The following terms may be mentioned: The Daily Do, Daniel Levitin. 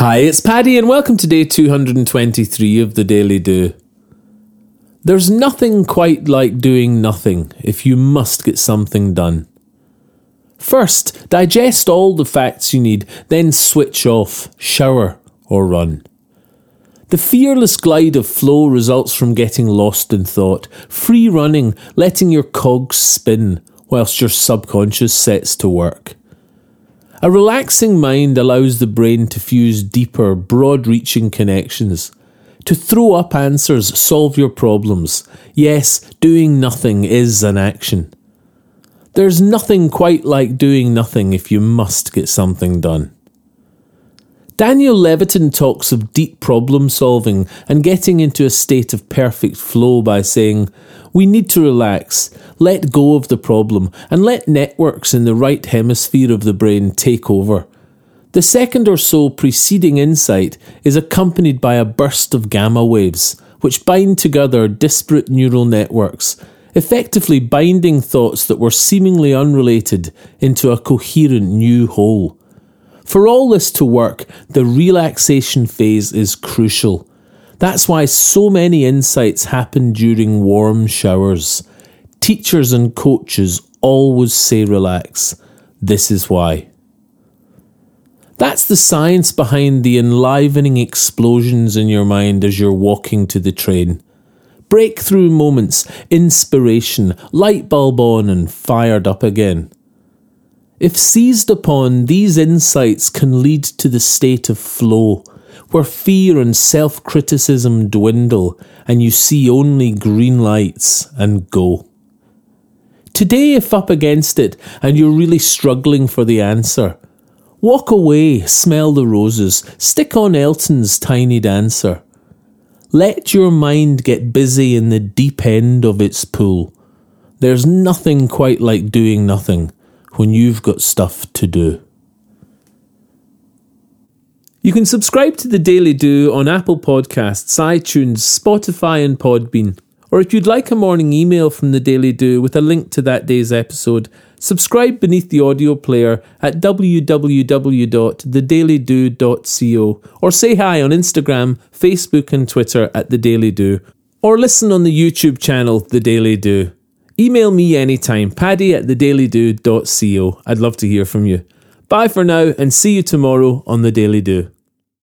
Hi, it's Paddy and welcome to day 223 of The Daily Do. There's nothing quite like doing nothing if you must get something done. First, digest all the facts you need, then switch off, shower or run. The fearless glide of flow results from getting lost in thought, free running, letting your cogs spin whilst your subconscious sets to work. A relaxing mind allows the brain to fuse deeper, broad-reaching connections, to throw up answers, solve your problems. Yes, doing nothing is an action. There's nothing quite like doing nothing if you must get something done. Daniel Levitin talks of deep problem solving and getting into a state of perfect flow by saying, "We need to relax, let go of the problem, and let networks in the right hemisphere of the brain take over. The second or so preceding insight is accompanied by a burst of gamma waves, which bind together disparate neural networks, effectively binding thoughts that were seemingly unrelated into a coherent new whole. For all this to work, the relaxation phase is crucial. That's why so many insights happen during warm showers. Teachers and coaches always say relax. This is why." That's the science behind the enlivening explosions in your mind as you're walking to the train. Breakthrough moments, inspiration, light bulb on and fired up again. If seized upon, these insights can lead to the state of flow, where fear and self-criticism dwindle and you see only green lights and go. Today, if up against it and you're really struggling for the answer, walk away, smell the roses, stick on Elton's Tiny Dancer. Let your mind get busy in the deep end of its pool. There's nothing quite like doing nothing when you've got stuff to do. You can subscribe to The Daily Do on Apple Podcasts, iTunes, Spotify and Podbean. Or if you'd like a morning email from The Daily Do with a link to that day's episode, subscribe beneath the audio player at www.thedailydo.co or say hi on Instagram, Facebook and Twitter at The Daily Do. Or listen on the YouTube channel The Daily Do. Email me anytime, paddy@thedailydo.co. I'd love to hear from you. Bye for now and see you tomorrow on The Daily Do.